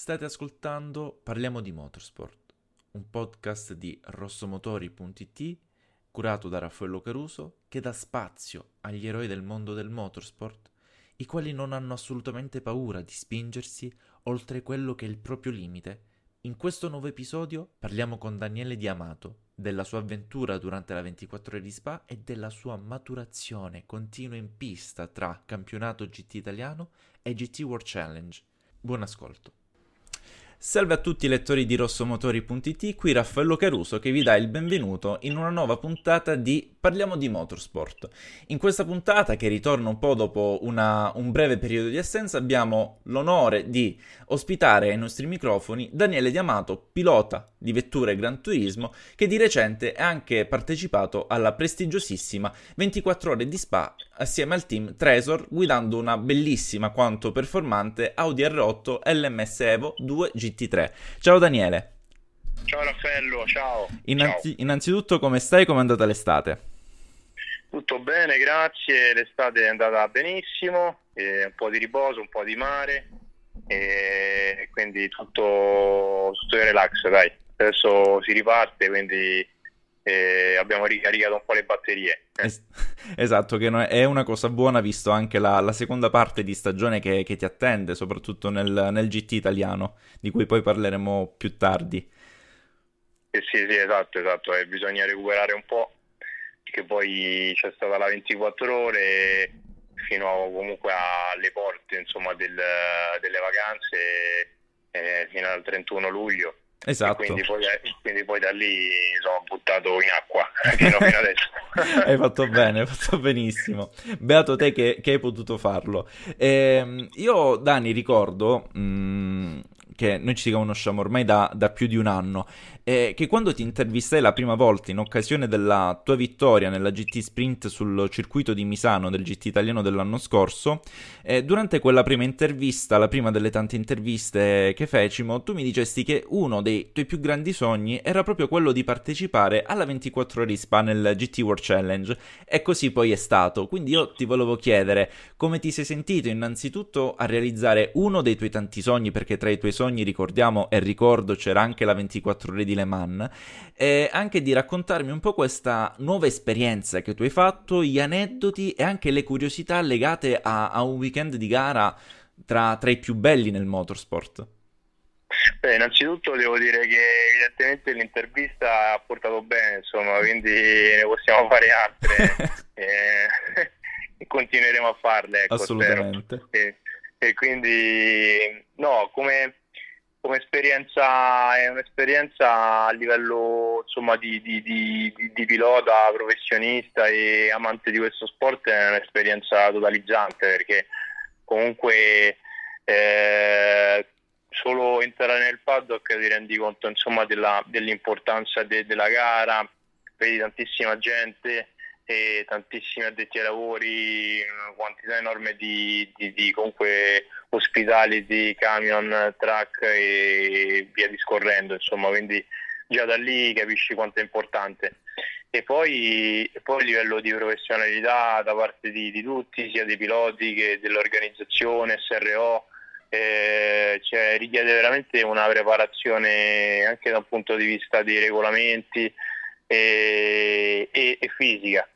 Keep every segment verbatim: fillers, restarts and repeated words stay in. State ascoltando Parliamo di Motorsport, un podcast di rossomotori punto it curato da Raffaello Caruso, che dà spazio agli eroi del mondo del motorsport, i quali non hanno assolutamente paura di spingersi oltre quello che è il proprio limite. In questo nuovo episodio parliamo con Daniele Di Amato della sua avventura durante la ventiquattro ore di Spa e della sua maturazione continua in pista tra campionato G T Italiano e G T World Challenge. Buon ascolto. Salve a tutti i lettori di rossomotori punto it, qui Raffaello Caruso che vi dà il benvenuto in una nuova puntata di Parliamo di Motorsport. In questa puntata, che ritorna un po' dopo una, un breve periodo di assenza, abbiamo l'onore di ospitare ai nostri microfoni Daniele Di Amato, pilota di vetture Gran Turismo, che di recente ha anche partecipato alla prestigiosissima ventiquattro ore di Spa assieme al team Tresor, guidando una bellissima quanto performante Audi R otto L M S Evo due G T tre. Ciao Daniele. Ciao Raffaello, ciao. Innanzi- innanzitutto come stai, come è andata l'estate? Tutto bene, grazie, l'estate è andata benissimo, eh, un po' di riposo, un po' di mare, eh, quindi tutto, tutto in relax, dai. Adesso si riparte, quindi eh, abbiamo ricaricato un po' le batterie. Eh. Es- esatto, che è una cosa buona visto anche la, la seconda parte di stagione che, che ti attende, soprattutto nel, nel G T italiano, di cui poi parleremo più tardi. Eh sì, sì, esatto, esatto, eh, bisogna recuperare un po', perché poi c'è stata la ventiquattro ore fino a, comunque alle porte, insomma, del, delle vacanze, eh, fino al trentuno luglio. Esatto. E quindi, poi, quindi poi da lì sono buttato in acqua, fino, fino adesso. Hai fatto bene, hai fatto benissimo. Beato te che, che hai potuto farlo. Eh, io, Dani, ricordo... Mh, che noi ci conosciamo ormai da, da più di un anno, eh, che quando ti intervistai la prima volta in occasione della tua vittoria nella G T Sprint sul circuito di Misano del G T Italiano dell'anno scorso, eh, durante quella prima intervista, la prima delle tante interviste che fecimo, tu mi dicesti che uno dei tuoi più grandi sogni era proprio quello di partecipare alla ventiquattro ore di Spa nel G T World Challenge, e così poi è stato. Quindi io ti volevo chiedere come ti sei sentito innanzitutto a realizzare uno dei tuoi tanti sogni, perché tra i tuoi sogni, ricordiamo e ricordo, c'era anche la ventiquattro ore di Le Mans, e anche di raccontarmi un po' questa nuova esperienza che tu hai fatto, gli aneddoti e anche le curiosità legate a, a un weekend di gara tra, tra i più belli nel motorsport. Beh, innanzitutto devo dire che evidentemente l'intervista ha portato bene, insomma, quindi ne possiamo fare altre e, e continueremo a farle, ecco, assolutamente. E, e quindi no, come come esperienza, è un'esperienza a livello, insomma, di, di, di, di pilota professionista e amante di questo sport, è un'esperienza totalizzante, perché comunque eh, solo entrare nel paddock ti rendi conto, insomma, della, dell'importanza de, della gara, vedi tantissima gente e tantissimi addetti ai lavori, una quantità enorme di, di, di comunque ospitality, camion, truck e via discorrendo, insomma, quindi già da lì capisci quanto è importante. E poi, poi il livello di professionalità da parte di, di tutti, sia dei piloti che dell'organizzazione, S R O, eh, cioè richiede veramente una preparazione anche da un punto di vista dei regolamenti e, e, e fisica.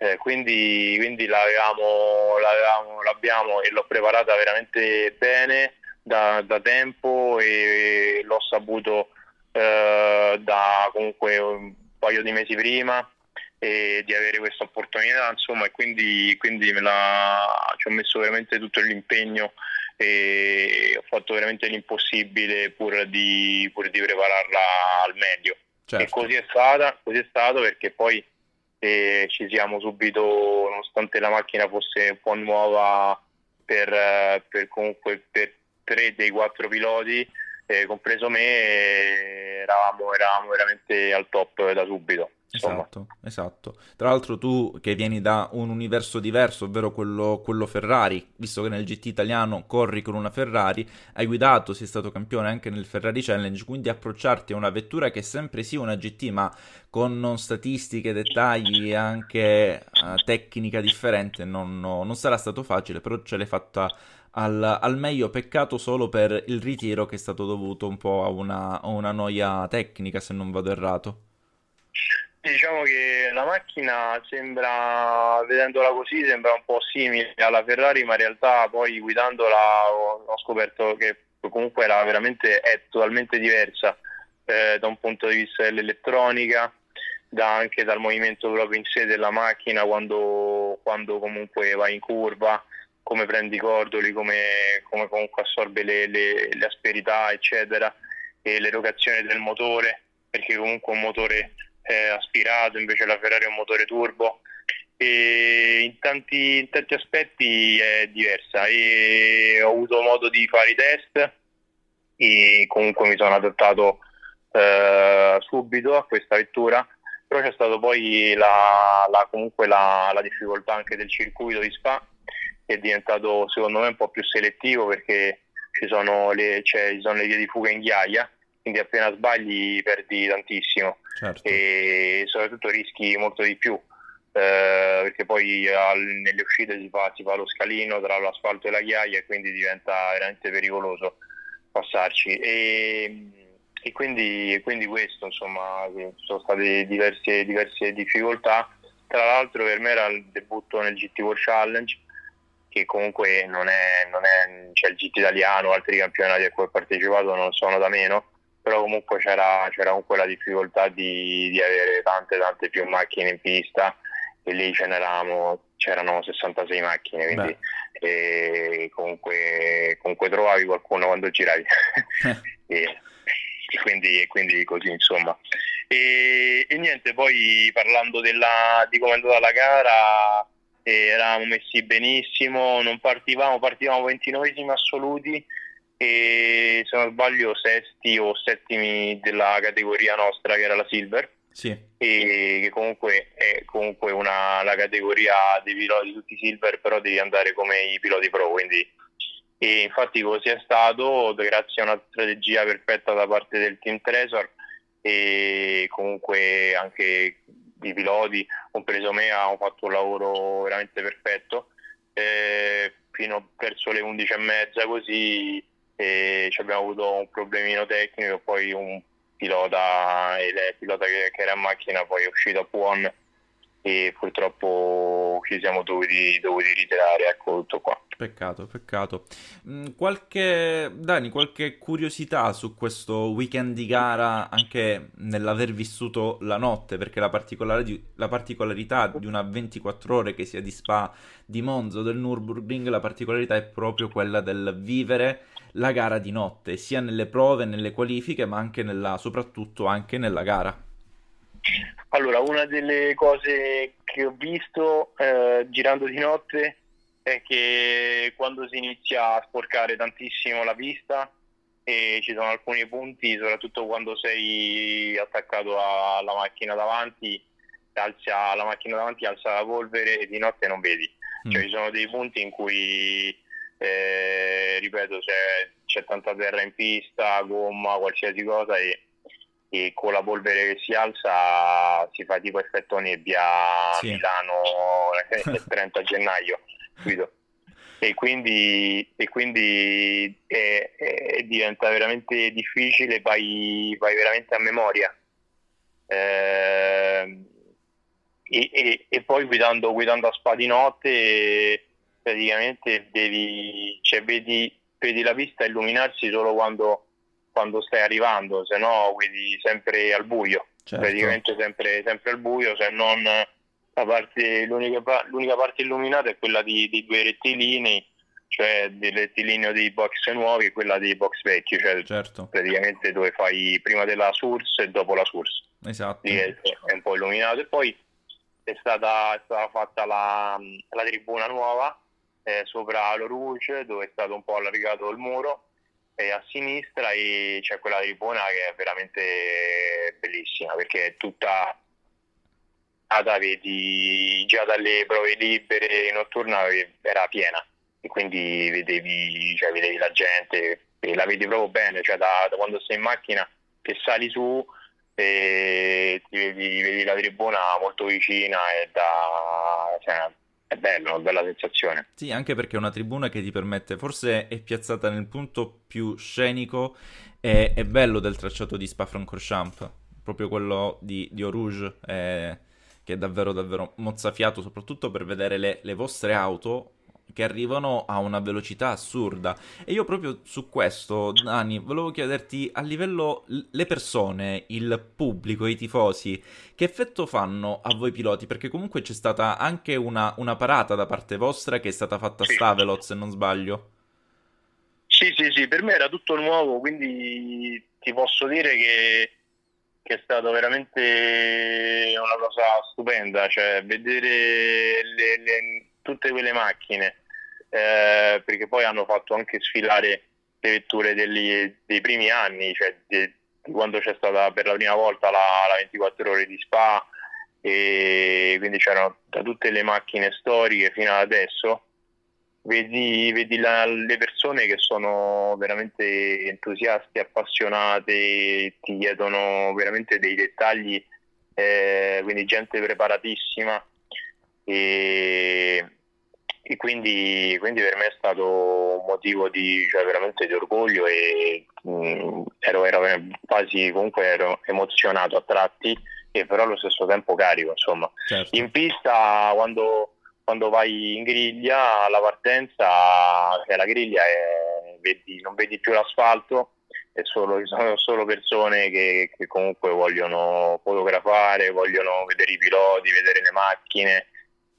Eh, quindi quindi l'avevamo, l'avevamo, l'abbiamo e l'ho preparata veramente bene da, da tempo, e l'ho saputo eh, da comunque un paio di mesi prima, e di avere questa opportunità, insomma, e quindi, quindi me la, ci ho messo veramente tutto l'impegno e ho fatto veramente l'impossibile pur di, pur di prepararla al meglio. Certo. E così è stata, così è stato, perché poi e ci siamo subito, nonostante la macchina fosse un po' nuova per, per comunque per tre dei quattro piloti, eh, compreso me, eravamo, eravamo veramente al top da subito. Esatto, esatto. Tra l'altro tu che vieni da un universo diverso, ovvero quello, quello Ferrari, visto che nel G T italiano corri con una Ferrari, hai guidato, sei stato campione anche nel Ferrari Challenge, quindi approcciarti a una vettura che è sempre sì una G T, ma con statistiche, dettagli e anche uh, tecnica differente non, no, non sarà stato facile, però ce l'hai fatta al, al meglio, peccato solo per il ritiro che è stato dovuto un po' a una, a una noia tecnica, se non vado errato. Diciamo che la macchina sembra, vedendola così, sembra un po' simile alla Ferrari, ma in realtà poi guidandola ho, ho scoperto che comunque era veramente, è totalmente diversa eh, da un punto di vista dell'elettronica, da anche dal movimento proprio in sé della macchina, quando, quando comunque vai in curva, come prendi i cordoli, come, come comunque assorbe le, le, le asperità, eccetera, e l'erogazione del motore, perché comunque un motore eh, aspirato, invece la Ferrari è un motore turbo, e in tanti, in tanti aspetti è diversa, e ho avuto modo di fare i test e comunque mi sono adattato eh, subito a questa vettura, però c'è stato poi la, la, comunque la, la difficoltà anche del circuito di Spa, che è diventato secondo me un po' più selettivo, perché ci sono le, cioè, ci sono le vie di fuga in ghiaia, quindi appena sbagli perdi tantissimo, certo. E soprattutto rischi molto di più, eh, perché poi al, nelle uscite si fa, si fa lo scalino tra l'asfalto e la ghiaia, e quindi diventa veramente pericoloso passarci, e, e quindi, quindi questo, insomma, sono state diverse, diverse difficoltà. Tra l'altro per me era il debutto nel G T World Challenge, che comunque non è, non è, c'è il G T Italiano, altri campionati a cui ho partecipato non sono da meno, però comunque c'era, c'era comunque la difficoltà di, di avere tante tante più macchine in pista, e lì c'erano, c'erano sessantasei macchine, quindi e comunque, comunque trovavi qualcuno quando giravi e, e, quindi, e quindi così, insomma. E, e niente, poi parlando della, di come è andata la gara, eravamo messi benissimo, non partivamo, partivamo ventinovesimi assoluti e se non sbaglio sesti o settimi della categoria nostra, che era la Silver, sì. E che comunque è comunque una, la categoria dei piloti tutti Silver, però devi andare come i piloti pro, quindi, e infatti così è stato grazie a una strategia perfetta da parte del team Tresor, e comunque anche i piloti, compreso me, hanno fatto un lavoro veramente perfetto, eh, fino verso le undici e mezza così, eh, ci abbiamo avuto un problemino tecnico, poi un pilota, il pilota che, che era in macchina poi è uscito buon, e purtroppo ci siamo dovuti, dovuti ritirare, ecco, tutto qua. Peccato, peccato. Qualche, Dani, qualche curiosità su questo weekend di gara, anche nell'aver vissuto la notte, perché la, particolari di, la particolarità di una ventiquattro ore, che sia di Spa, di Monza, del Nürburgring, la particolarità è proprio quella del vivere la gara di notte, sia nelle prove, nelle qualifiche, ma anche nella, soprattutto anche nella gara. Allora, una delle cose che ho visto eh, girando di notte è che quando si inizia a sporcare tantissimo la pista, e ci sono alcuni punti, soprattutto quando sei attaccato alla macchina davanti, alza la macchina davanti, alza la polvere, e di notte non vedi. Mm. Cioè ci sono dei punti in cui, eh, ripeto, c'è, c'è tanta terra in pista, gomma, qualsiasi cosa, e e con la polvere che si alza si fa tipo effetto nebbia, sì. Milano il trenta gennaio, capito? E quindi, e quindi è, è, diventa veramente difficile, vai, vai veramente a memoria, eh, e, e, e poi guidando, guidando a Spa di notte praticamente devi, cioè vedi, vedi la pista illuminarsi solo quando quando stai arrivando, se no guidi sempre al buio, certo. Praticamente sempre, sempre al buio, se non la parte, l'unica, l'unica parte illuminata è quella di, di due rettilinei, cioè del rettilineo dei box nuovi e quella dei box vecchi, cioè certo. Praticamente dove fai prima della source e dopo la source, esatto. Sì, è, è un po' illuminato, e poi è stata, è stata fatta la, la tribuna nuova eh, sopra Eau Rouge, dove è stato un po' allargato il muro a sinistra, e c'è quella tribuna che è veramente bellissima, perché è tutta, ah, vedi già dalle prove libere notturna era piena, e quindi vedevi, cioè, vedevi la gente, e la vedi proprio bene, cioè da, da quando sei in macchina che sali su e ti vedi, vedi la tribuna molto vicina, e da, cioè, è bello, una bella sensazione. Sì, anche perché è una tribuna che ti permette, forse è piazzata nel punto più scenico e è bello del tracciato di Spa-Francorchamps, proprio quello di, di Eau Rouge, eh, che è davvero davvero mozzafiato, soprattutto per vedere le, le vostre auto che arrivano a una velocità assurda. E io proprio su questo, Dani, volevo chiederti, a livello le persone, il pubblico, i tifosi, che effetto fanno a voi piloti? Perché comunque c'è stata anche una, una parata da parte vostra che è stata fatta a Stavelot, se non sbaglio. Sì, sì, sì, per me era tutto nuovo, quindi ti posso dire che, che è stato veramente una cosa stupenda, cioè vedere le... le... tutte quelle macchine, eh, perché poi hanno fatto anche sfilare le vetture degli, dei primi anni, cioè di, di quando c'è stata per la prima volta la, la ventiquattro ore di Spa, e quindi c'erano da tutte le macchine storiche fino ad adesso. Vedi, vedi la, le persone che sono veramente entusiaste, appassionate, ti chiedono veramente dei dettagli, eh, quindi gente preparatissima. E, e quindi, quindi per me è stato un motivo di, cioè, veramente di orgoglio, e mh, ero, ero quasi comunque ero emozionato a tratti, e però allo stesso tempo carico, insomma. Certo. In pista quando, quando vai in griglia alla partenza, cioè la griglia è, vedi, non vedi più l'asfalto, è solo, sono solo persone che, che comunque vogliono fotografare, vogliono vedere i piloti, vedere le macchine.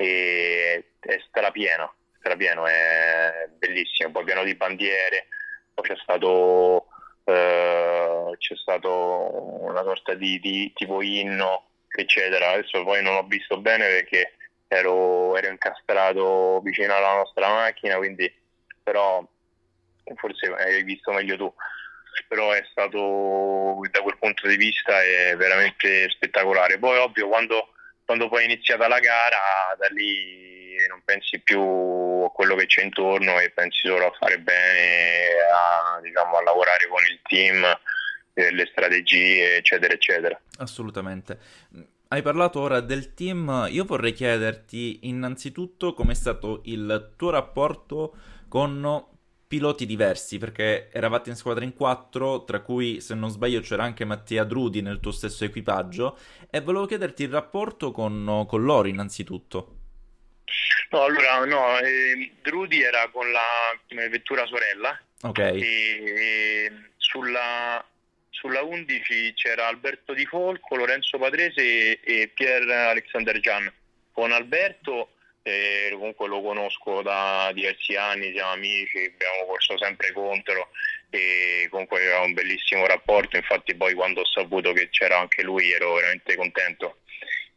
E è strapieno, strapieno, è bellissimo, poi pieno di bandiere, poi c'è stato eh, c'è stato una sorta di, di tipo inno, eccetera. Adesso poi non ho visto bene perché ero, ero incastrato vicino alla nostra macchina, quindi, però forse hai visto meglio tu, però è stato, da quel punto di vista, è veramente spettacolare. Poi ovvio, quando Quando poi è iniziata la gara, da lì non pensi più a quello che c'è intorno e pensi solo a fare bene, a, diciamo, a lavorare con il team, le strategie, eccetera, eccetera. Assolutamente. Hai parlato ora del team. Io vorrei chiederti innanzitutto com'è stato il tuo rapporto con piloti diversi, perché eravate in squadra in quattro, tra cui, se non sbaglio, c'era anche Mattia Drudi nel tuo stesso equipaggio, e volevo chiederti il rapporto con, con loro innanzitutto. No, allora, no, eh, Drudi era con la vettura sorella. Ok. E, e sulla, sulla undici c'era Alberto Di Folco, Lorenzo Padrese e, e Pierre-Alexandre Jean. Con Alberto Eh, comunque lo conosco da diversi anni, siamo amici, abbiamo corso sempre contro e comunque avevamo un bellissimo rapporto. Infatti poi quando ho saputo che c'era anche lui ero veramente contento.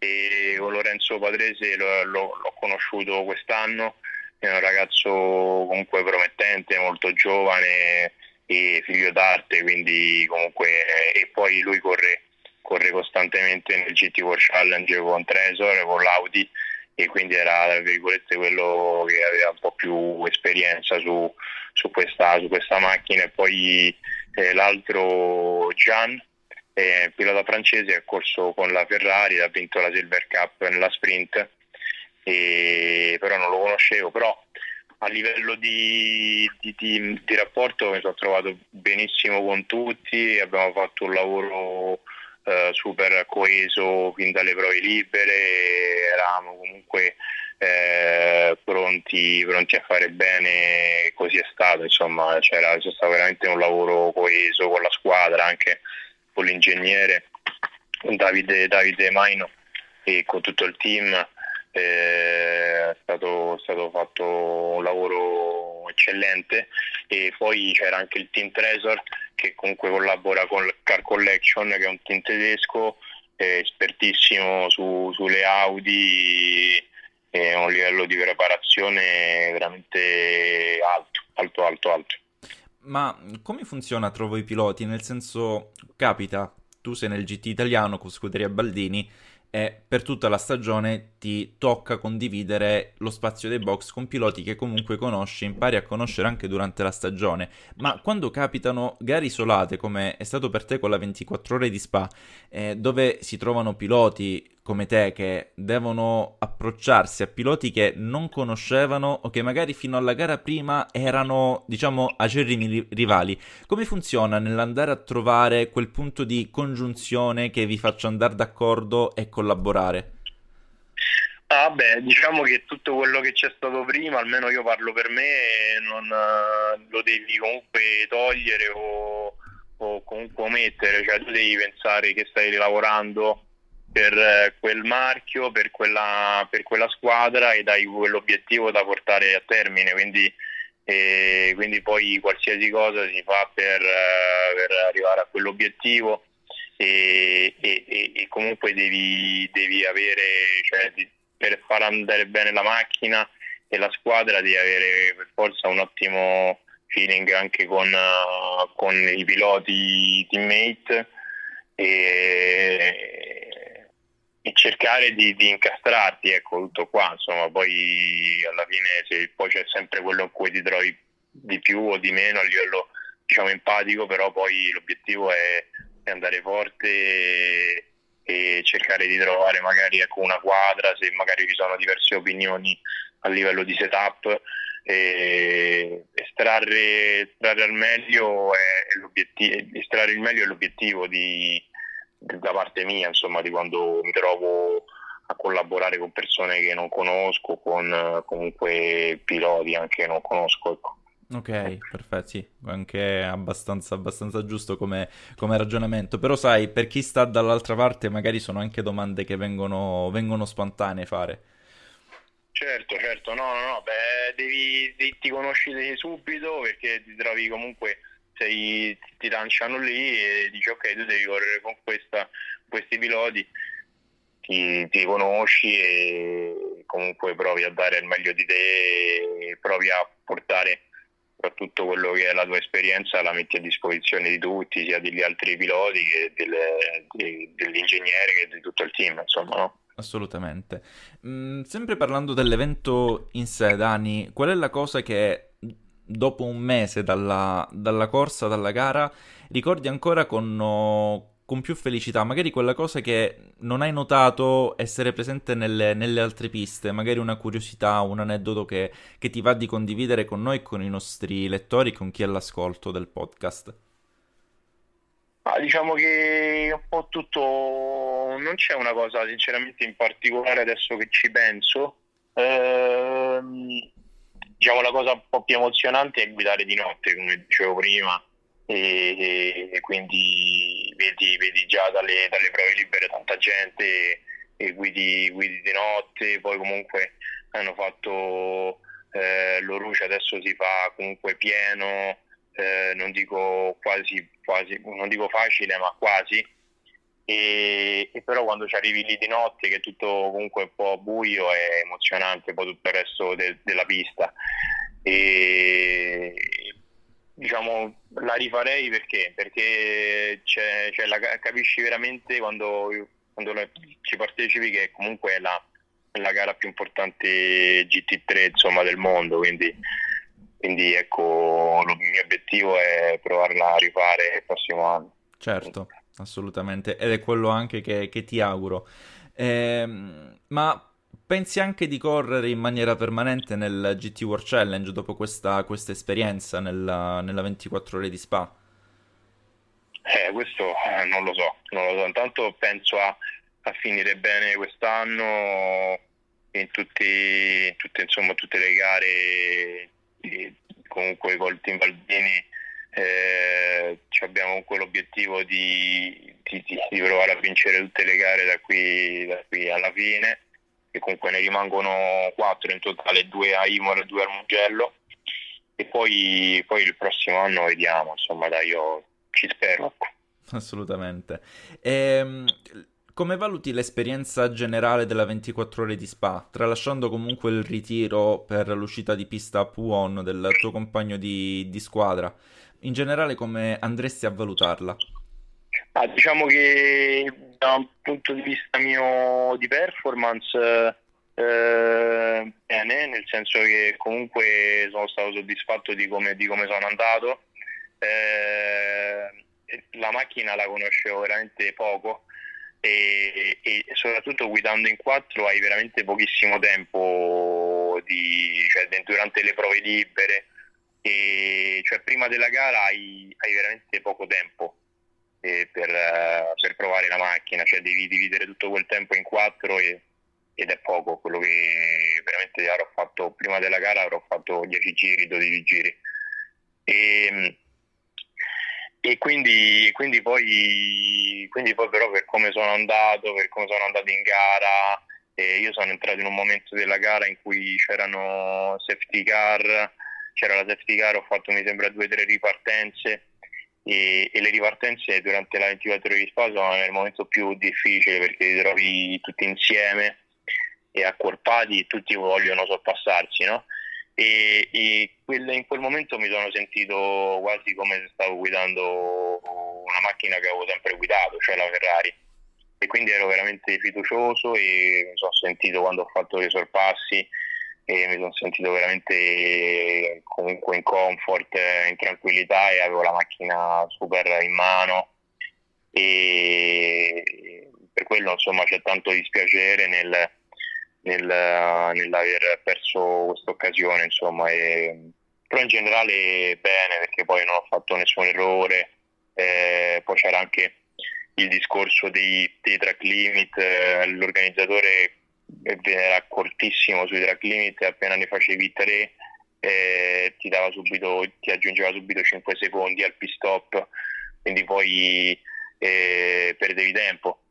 E con Lorenzo Padrese lo, lo, l'ho conosciuto quest'anno, è un ragazzo comunque promettente, molto giovane e figlio d'arte, quindi comunque, e poi lui corre, corre costantemente nel G T World Challenge con Tresor, con l'Audi, e quindi era, tra virgolette, quello che aveva un po' più esperienza su, su, questa, su questa macchina. E poi eh, l'altro Gian, eh, pilota francese, ha corso con la Ferrari, ha vinto la Silver Cup nella sprint, e, però non lo conoscevo. Però a livello di, di, di, di rapporto mi sono trovato benissimo con tutti, abbiamo fatto un lavoro Uh, super coeso fin dalle prove libere, eravamo comunque eh, pronti, pronti a fare bene, così è stato, insomma. C'era, c'è stato veramente un lavoro coeso con la squadra, anche con l'ingegnere Davide, Davide Maino e con tutto il team. Eh, è stato, stato fatto un lavoro eccellente, e poi c'era anche il team Tresor, che comunque collabora con il Car Collection, che è un team tedesco, eh, espertissimo su, sulle Audi, eh, un livello di preparazione veramente alto, alto, alto, alto. Ma come funziona tra voi piloti? Nel senso, capita, tu sei nel G T Italiano con Scuderia Baldini, e per tutta la stagione ti tocca condividere lo spazio dei box con piloti che comunque conosci, impari a conoscere anche durante la stagione. Ma quando capitano gare isolate, come è stato per te con la ventiquattro ore di Spa, eh, dove si trovano piloti come te che devono approcciarsi a piloti che non conoscevano o che magari fino alla gara prima erano, diciamo, acerrimi rivali. Come funziona nell'andare a trovare quel punto di congiunzione che vi faccia andare d'accordo e collaborare? Ah beh, diciamo che tutto quello che c'è stato prima, almeno io parlo per me, non lo devi comunque togliere o, o comunque omettere, cioè tu devi pensare che stai lavorando per quel marchio, per quella, per quella squadra e dai quell'obiettivo da portare a termine, quindi, eh, quindi poi qualsiasi cosa si fa per, per arrivare a quell'obiettivo e, e, e comunque devi, devi avere, cioè, per far andare bene la macchina e la squadra devi avere per forza un ottimo feeling anche con, con i piloti teammate e e cercare di, di incastrarti, ecco, tutto qua, insomma, poi alla fine se, poi c'è sempre quello in cui ti trovi di più o di meno a livello, diciamo, empatico, però poi l'obiettivo è, è andare forte e, e cercare di trovare magari, ecco, una quadra, se magari ci sono diverse opinioni a livello di setup, e estrarre, estrarre al meglio è, è l'obiettivo, estrarre il meglio è l'obiettivo di da parte mia, insomma, di quando mi trovo a collaborare con persone che non conosco, con comunque piloti anche non conosco, ecco. Ok, perfetto, sì, anche abbastanza, abbastanza giusto come, come ragionamento, però sai, per chi sta dall'altra parte magari sono anche domande che vengono, vengono spontanee fare. Certo, certo, no, no, no, beh, devi, devi, ti conosci subito perché ti trovi comunque... Sei, ti lanciano lì e dici ok, tu devi correre con questa, questi piloti, ti, ti conosci e comunque provi a dare il meglio di te e provi a portare soprattutto quello che è la tua esperienza, la metti a disposizione di tutti, sia degli altri piloti che delle, di, degli ingegneri che di tutto il team, insomma, no? Assolutamente. Mm, sempre parlando dell'evento in sé, Dani, qual è la cosa che dopo un mese dalla, dalla corsa, dalla gara, ricordi ancora con, con più felicità? Magari quella cosa che non hai notato essere presente nelle, nelle altre piste, magari una curiosità, un aneddoto che, che ti va di condividere con noi, con i nostri lettori, con chi è all'ascolto del podcast. Ah, diciamo che un po' tutto, non c'è una cosa sinceramente in particolare adesso che ci penso. Ehm... Diciamo la cosa un po' più emozionante è guidare di notte, come dicevo prima, e, e quindi vedi, vedi già dalle, dalle prove libere tanta gente e, e guidi, guidi di notte. Poi comunque hanno fatto eh, l'Eau Rouge, adesso si fa comunque pieno, eh, non dico quasi, quasi, non dico facile, ma quasi. E, e però quando ci arrivi lì di notte che è tutto comunque un po' buio è emozionante, poi tutto il resto de, della pista e diciamo la rifarei perché perché c'è, c'è la, capisci veramente quando, quando la, ci partecipi che comunque è la, la gara più importante G T tre, insomma, del mondo, quindi quindi ecco, il mio obiettivo è provarla a rifare il prossimo anno. Certo, assolutamente, ed è quello anche che, che ti auguro. Eh, ma pensi anche di correre in maniera permanente nel G T World Challenge dopo questa, questa esperienza nella, nella ventiquattro ore di Spa? Eh, questo eh, non lo so, non lo so. Intanto penso a, a finire bene quest'anno in tutti, in tutte, insomma, tutte le gare, e comunque col team Baldini. Eh, abbiamo comunque l'obiettivo di, di, di provare a vincere tutte le gare da qui, da qui alla fine, e comunque ne rimangono quattro in totale, due a Imola e due al Mugello, e poi, poi il prossimo anno vediamo, insomma, dai, io ci spero. Assolutamente. E come valuti l'esperienza generale della ventiquattro ore di Spa, tralasciando comunque il retiro per l'uscita di pista a Puon del tuo compagno di, di squadra? In generale, come andresti a valutarla? Ah, diciamo che da un punto di vista mio di performance, eh, bene, nel senso che comunque sono stato soddisfatto di come, di come sono andato. Eh, la macchina la conoscevo veramente poco, e, e soprattutto guidando in quattro hai veramente pochissimo tempo di, cioè, durante le prove libere, e cioè prima della gara hai, hai veramente poco tempo eh, per, per provare la macchina, cioè devi dividere tutto quel tempo in quattro e, ed è poco. Quello che veramente avrò fatto prima della gara, avrò fatto dieci giri, dodici giri e, e quindi, quindi poi quindi poi però per come sono andato per come sono andato in gara, eh, io sono entrato in un momento della gara in cui c'erano safety car, c'era la safety car, ho fatto mi sembra due o tre ripartenze e, e le ripartenze durante la ventiquattro ore di Spa sono nel momento più difficile, perché ti trovi tutti insieme e accorpati e tutti vogliono sorpassarsi, no? E, e quel, in quel momento mi sono sentito quasi come se stavo guidando una macchina che avevo sempre guidato, cioè la Ferrari, e quindi ero veramente fiducioso e mi sono sentito, quando ho fatto i sorpassi, e mi sono sentito veramente comunque in comfort, in tranquillità, e avevo la macchina super in mano, e per quello insomma c'è tanto dispiacere nel, nel, nell'aver perso questa occasione, insomma. E, però in generale bene, perché poi non ho fatto nessun errore, eh, poi c'era anche il discorso dei, dei track limit, eh, l'organizzatore era cortissimo sui track limit, appena ne facevi tre eh, ti dava subito, ti aggiungeva subito cinque secondi al pit stop, quindi poi eh, perdevi tempo,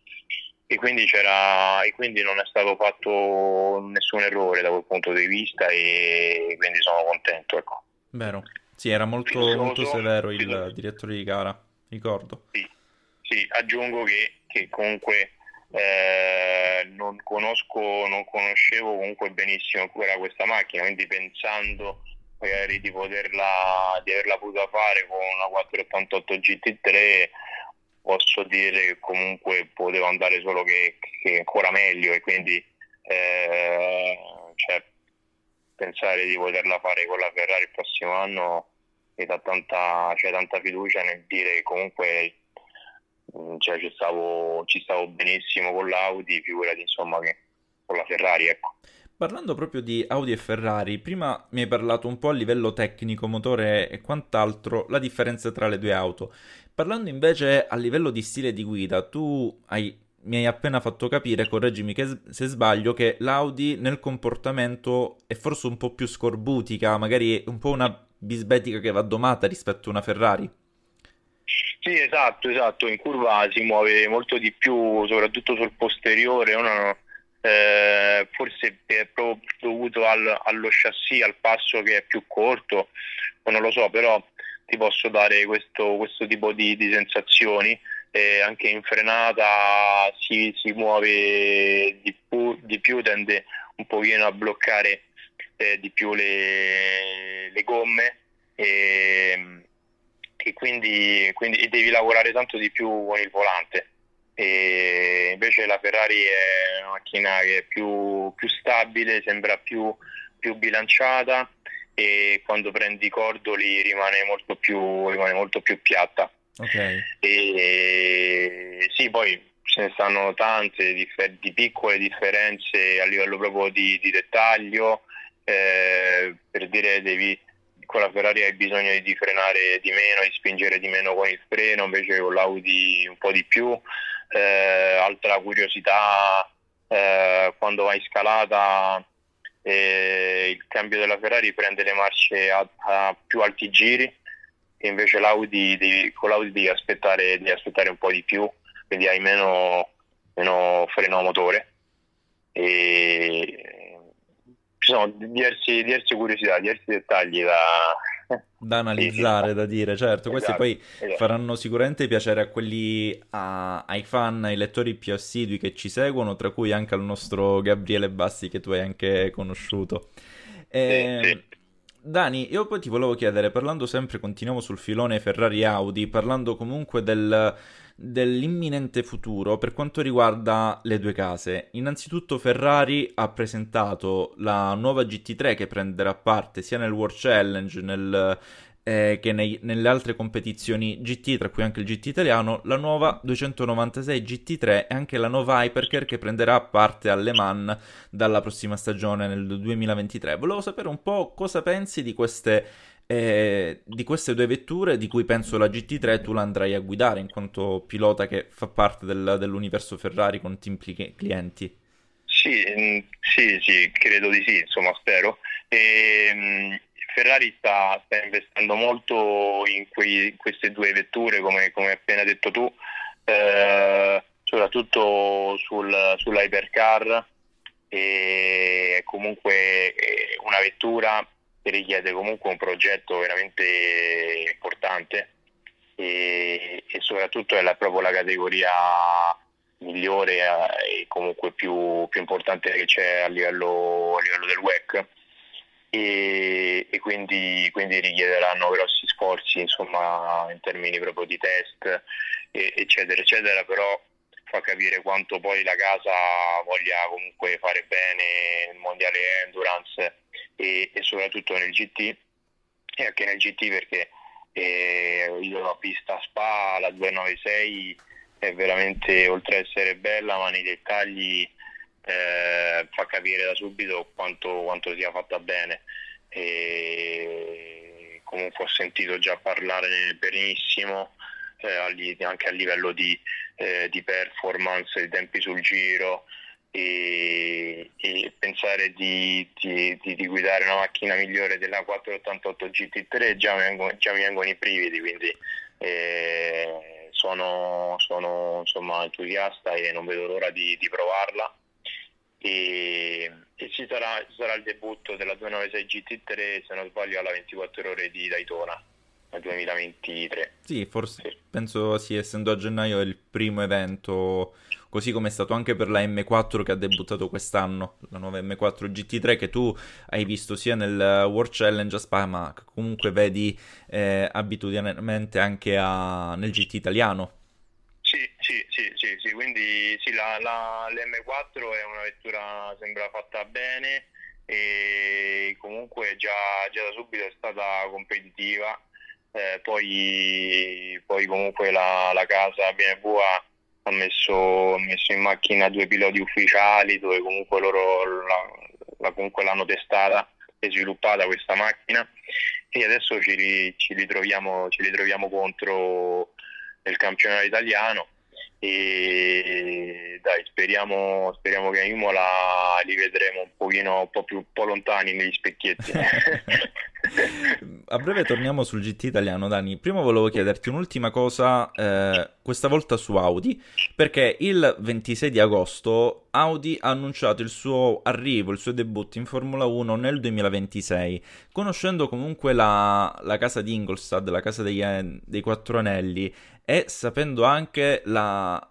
e quindi c'era e quindi non è stato fatto nessun errore da quel punto di vista, e quindi sono contento, ecco. Vero, sì, era molto, molto severo il direttore di gara, ricordo. Sì, sì, aggiungo che, che comunque Eh, non conosco non conoscevo comunque benissimo ancora questa macchina, quindi pensando magari di poterla di averla potuta fare con una quattrocentottantotto G T tre, posso dire che comunque potevo andare solo che, che ancora meglio, e quindi eh, cioè, pensare di poterla fare con la Ferrari il prossimo anno mi dà tanta, cioè, tanta fiducia nel dire che comunque Cioè, ci, stavo, ci stavo benissimo con l'Audi, figurati insomma che con la Ferrari, ecco. Parlando proprio di Audi e Ferrari, prima mi hai parlato un po' a livello tecnico, motore e quant'altro, la differenza tra le due auto. Parlando invece a livello di stile di guida, tu hai, mi hai appena fatto capire, correggimi che, se sbaglio, che l'Audi nel comportamento è forse un po' più scorbutica, magari un po' una bisbetica che va domata rispetto a una Ferrari. Sì, esatto, esatto, in curva si muove molto di più, soprattutto sul posteriore, uno, eh, forse è proprio dovuto al, allo chassis, al passo che è più corto, non lo so, però ti posso dare questo, questo tipo di, di sensazioni, eh, anche in frenata si, si muove di, pu, di più, tende un pochino a bloccare eh, di più le, le gomme, e e quindi, quindi devi lavorare tanto di più con il volante, e invece la Ferrari è una macchina che è più, più stabile, sembra più, più bilanciata, e quando prendi i cordoli rimane molto più, rimane molto più piatta. Okay. E sì, poi ce ne stanno tante differ- di piccole differenze a livello proprio di, di dettaglio, eh, per dire devi con la Ferrari hai bisogno di frenare di meno, di spingere di meno con il freno, invece con l'Audi un po' di più. Eh, altra curiosità, eh, quando vai in scalata eh, il cambio della Ferrari prende le marce a, a più alti giri, e invece l'Audi devi, con l'Audi devi aspettare, devi aspettare un po' di più, quindi hai meno, meno freno a motore. E ci sono diversi, diverse curiosità, diversi dettagli da, da analizzare, sì, da dire, certo. Esatto, questi poi esatto. Faranno sicuramente piacere a quelli, a, ai fan, ai lettori più assidui che ci seguono, tra cui anche al nostro Gabriele Bassi, che tu hai anche conosciuto. E, sì, sì. Dani, io poi ti volevo chiedere, parlando sempre, continuiamo sul filone Ferrari Audi, parlando comunque del... dell'imminente futuro per quanto riguarda le due case. Innanzitutto Ferrari ha presentato la nuova G T tre che prenderà parte sia nel World Challenge, nel eh, che nei, nelle altre competizioni G T, tra cui anche il G T italiano, la nuova duecentonovantasei G T tre e anche la nuova Hypercar che prenderà parte a Le Mans dalla prossima stagione nel duemilaventitré. Volevo sapere un po' cosa pensi di queste, eh, di queste due vetture, di cui penso la G T tre tu la andrai a guidare in quanto pilota che fa parte del, dell'universo Ferrari con team clienti. Sì, sì, sì, credo di sì, insomma, spero. E Ferrari sta, sta investendo molto in, quei, in queste due vetture, come, come appena detto tu, eh, soprattutto sul, sull'hypercar, e è comunque una vettura che richiede comunque un progetto veramente importante, e, e soprattutto è la, proprio la categoria migliore e comunque più, più importante che c'è a livello, a livello del W E C, e, e quindi, quindi richiederanno grossi sforzi, insomma, in termini proprio di test e, eccetera eccetera, però fa capire quanto poi la casa voglia comunque fare bene il mondiale endurance e, e soprattutto nel G T, e anche nel G T, perché eh, io l'ho vista a Spa, la duecentonovantasei è veramente, oltre a essere bella, ma nei dettagli eh, fa capire da subito quanto, quanto sia fatta bene. E comunque ho sentito già parlare benissimo, eh, anche a livello di, eh, di performance, di tempi sul giro, e, e pensare di, di, di, di guidare una macchina migliore della quattrocentottantotto G T tre già mi vengono, già mi vengono i brividi, quindi... Eh, Sono, sono insomma entusiasta e non vedo l'ora di, di provarla, e, e ci, sarà, ci sarà il debutto della duecentonovantasei G T tre, se non sbaglio, alla ventiquattro ore di Daytona nel duemilaventitré. Sì, forse sì. Penso sì, essendo a gennaio è il primo evento, così come è stato anche per la M quattro che ha debuttato quest'anno, la nuova M quattro G T tre che tu hai visto sia nel World Challenge a Spa, ma che comunque vedi eh, abitudinalmente anche a, nel G T italiano. Sì, sì, sì, sì, sì. Quindi sì, la, la, l'M quattro è una vettura, sembra fatta bene, e comunque già, già da subito è stata competitiva. Eh, poi, poi comunque la, la casa B M W ha messo, messo in macchina due piloti ufficiali, dove comunque loro la, la, comunque l'hanno testata e sviluppata questa macchina, e adesso ci, ci, ritroviamo, ci ritroviamo contro nel campionato italiano, e dai, speriamo, speriamo che a Imola li vedremo un pochino un po' più un po' lontani negli specchietti. A breve torniamo sul G T italiano, Dani. Prima volevo chiederti un'ultima cosa, eh, questa volta su Audi, perché il ventisei di agosto Audi ha annunciato il suo arrivo, il suo debutto in Formula uno nel duemilaventisei. Conoscendo comunque la, la casa di Ingolstadt, la casa degli, dei quattro anelli, e sapendo anche la...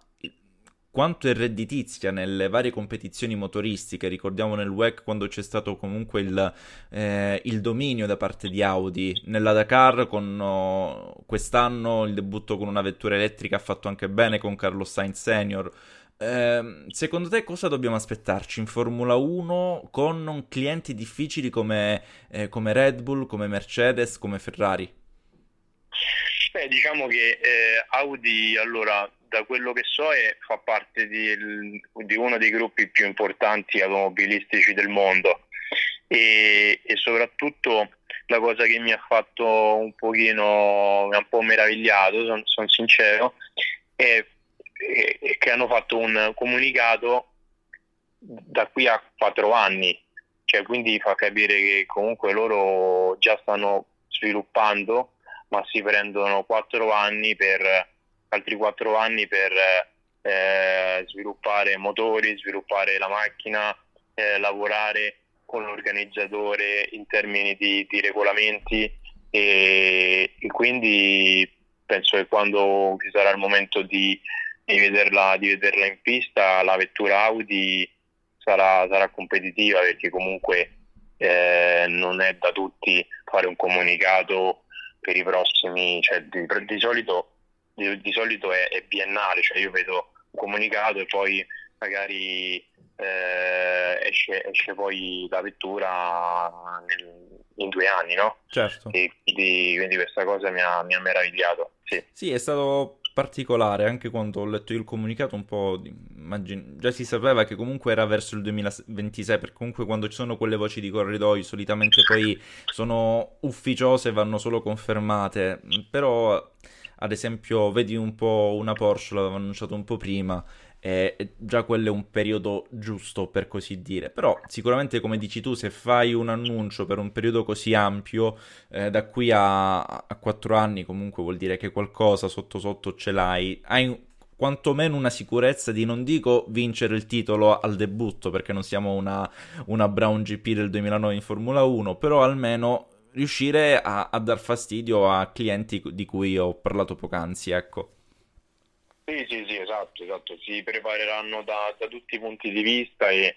quanto è redditizia nelle varie competizioni motoristiche, ricordiamo nel W E C quando c'è stato comunque il, eh, il dominio da parte di Audi, nella Dakar con oh, quest'anno il debutto con una vettura elettrica ha fatto anche bene con Carlos Sainz Senior, eh, secondo te cosa dobbiamo aspettarci in Formula uno con clienti difficili come, eh, come Red Bull, come Mercedes, come Ferrari? Beh, diciamo che eh, Audi, allora, da quello che so, è, fa parte di, di uno dei gruppi più importanti automobilistici del mondo, e, e soprattutto la cosa che mi ha fatto un pochino, un po' meravigliato, sono son sincero, è, è che hanno fatto un comunicato da qui a quattro anni, cioè, quindi fa capire che comunque loro già stanno sviluppando, ma si prendono quattro anni per... altri quattro anni per eh, sviluppare motori, sviluppare la macchina, eh, lavorare con l'organizzatore in termini di, di regolamenti, e, e quindi penso che quando ci sarà il momento di, di, vederla, di vederla in pista, la vettura Audi sarà, sarà competitiva, perché comunque eh, non è da tutti fare un comunicato per i prossimi, cioè di, di solito Di, di solito è, è biennale, cioè io vedo un comunicato e poi magari eh, esce, esce poi la vettura nel, in due anni, no? Certo. E quindi, quindi questa cosa mi ha, mi ha meravigliato. Sì. Sì, è stato particolare anche quando ho letto io il comunicato, un po' di, immagino, già si sapeva che comunque era verso il duemilaventisei, perché comunque quando ci sono quelle voci di corridoi solitamente poi sono ufficiose e vanno solo confermate, però ad esempio vedi un po' una Porsche, l'avevo annunciato un po' prima, e già quello è un periodo giusto per così dire, però sicuramente come dici tu se fai un annuncio per un periodo così ampio eh, da qui a, a quattro anni comunque vuol dire che qualcosa sotto sotto ce l'hai, hai quantomeno una sicurezza di non dico vincere il titolo al debutto perché non siamo una, una Brown G P del duemilanove in Formula uno, però almeno riuscire a, a dar fastidio a clienti di cui ho parlato poc'anzi, ecco. Sì, sì, sì, esatto, esatto, si prepareranno da, da tutti i punti di vista e,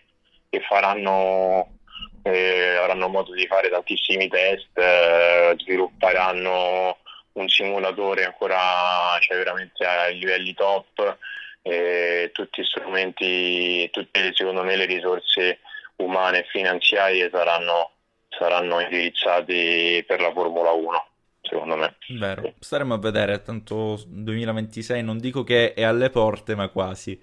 e faranno, eh, avranno modo di fare tantissimi test, eh, svilupperanno un simulatore ancora, cioè veramente ai livelli top, eh, tutti gli strumenti, tutte secondo me le risorse umane e finanziarie saranno, saranno indirizzate per la Formula uno. Secondo me. Vero, staremo a vedere, tanto duemilaventisei non dico che è alle porte, ma quasi.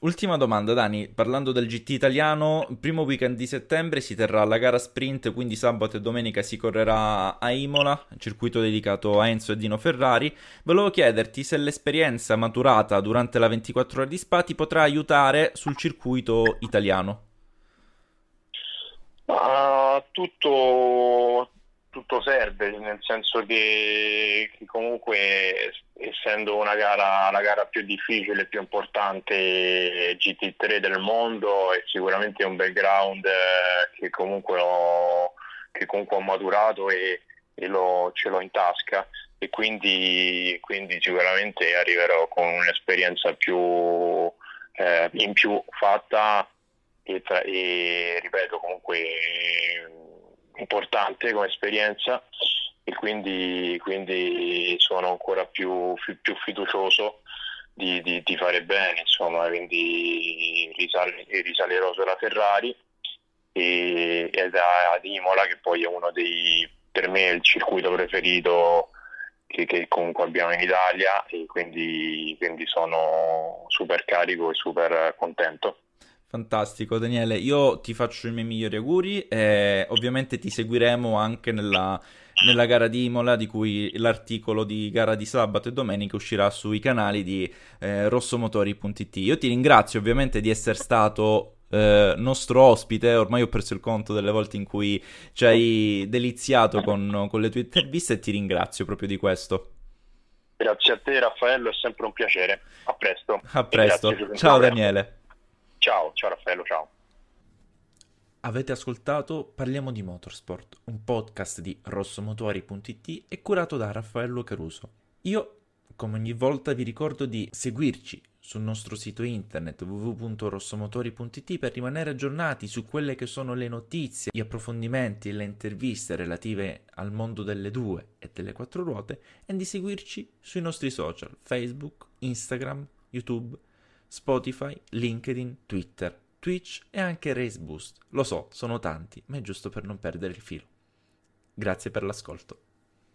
Ultima domanda, Dani, parlando del G T italiano, primo weekend di settembre si terrà la gara sprint, quindi sabato e domenica si correrà a Imola, circuito dedicato a Enzo e Dino Ferrari. Volevo chiederti se l'esperienza maturata durante la ventiquattro ore di Spa ti potrà aiutare sul circuito italiano. Ma tutto... tutto serve, nel senso che, che comunque essendo una gara, la gara più difficile e più importante G T tre del mondo è sicuramente un background che comunque ho, che comunque ho maturato e, e lo, ce l'ho in tasca e quindi, quindi sicuramente arriverò con un'esperienza più eh, in più fatta e, tra, e ripeto comunque importante come esperienza e quindi, quindi sono ancora più, più fiducioso di, di, di fare bene, insomma, quindi risale, risalerò sulla Ferrari e, e da, ad Imola che poi è uno dei, per me, il circuito preferito che, che comunque abbiamo in Italia e quindi, quindi sono super carico e super contento. Fantastico Daniele, io ti faccio i miei migliori auguri e ovviamente ti seguiremo anche nella, nella gara di Imola, di cui l'articolo di gara di sabato e domenica uscirà sui canali di eh, rossomotori punto it. Io ti ringrazio ovviamente di essere stato eh, nostro ospite, ormai ho perso il conto delle volte in cui ci hai deliziato con, con le tue interviste e ti ringrazio proprio di questo. Grazie a te Raffaello, è sempre un piacere, a presto. A presto, ciao Daniele. Ciao, ciao Raffaello, ciao. Avete ascoltato Parliamo di Motorsport, un podcast di rossomotori punto it e curato da Raffaello Caruso. Io, come ogni volta, vi ricordo di seguirci sul nostro sito internet w w w punto rossomotori punto it per rimanere aggiornati su quelle che sono le notizie, gli approfondimenti e le interviste relative al mondo delle due e delle quattro ruote e di seguirci sui nostri social Facebook, Instagram, YouTube, Spotify, LinkedIn, Twitter, Twitch e anche Raceboost. Lo so, sono tanti, ma è giusto per non perdere il filo. Grazie per l'ascolto.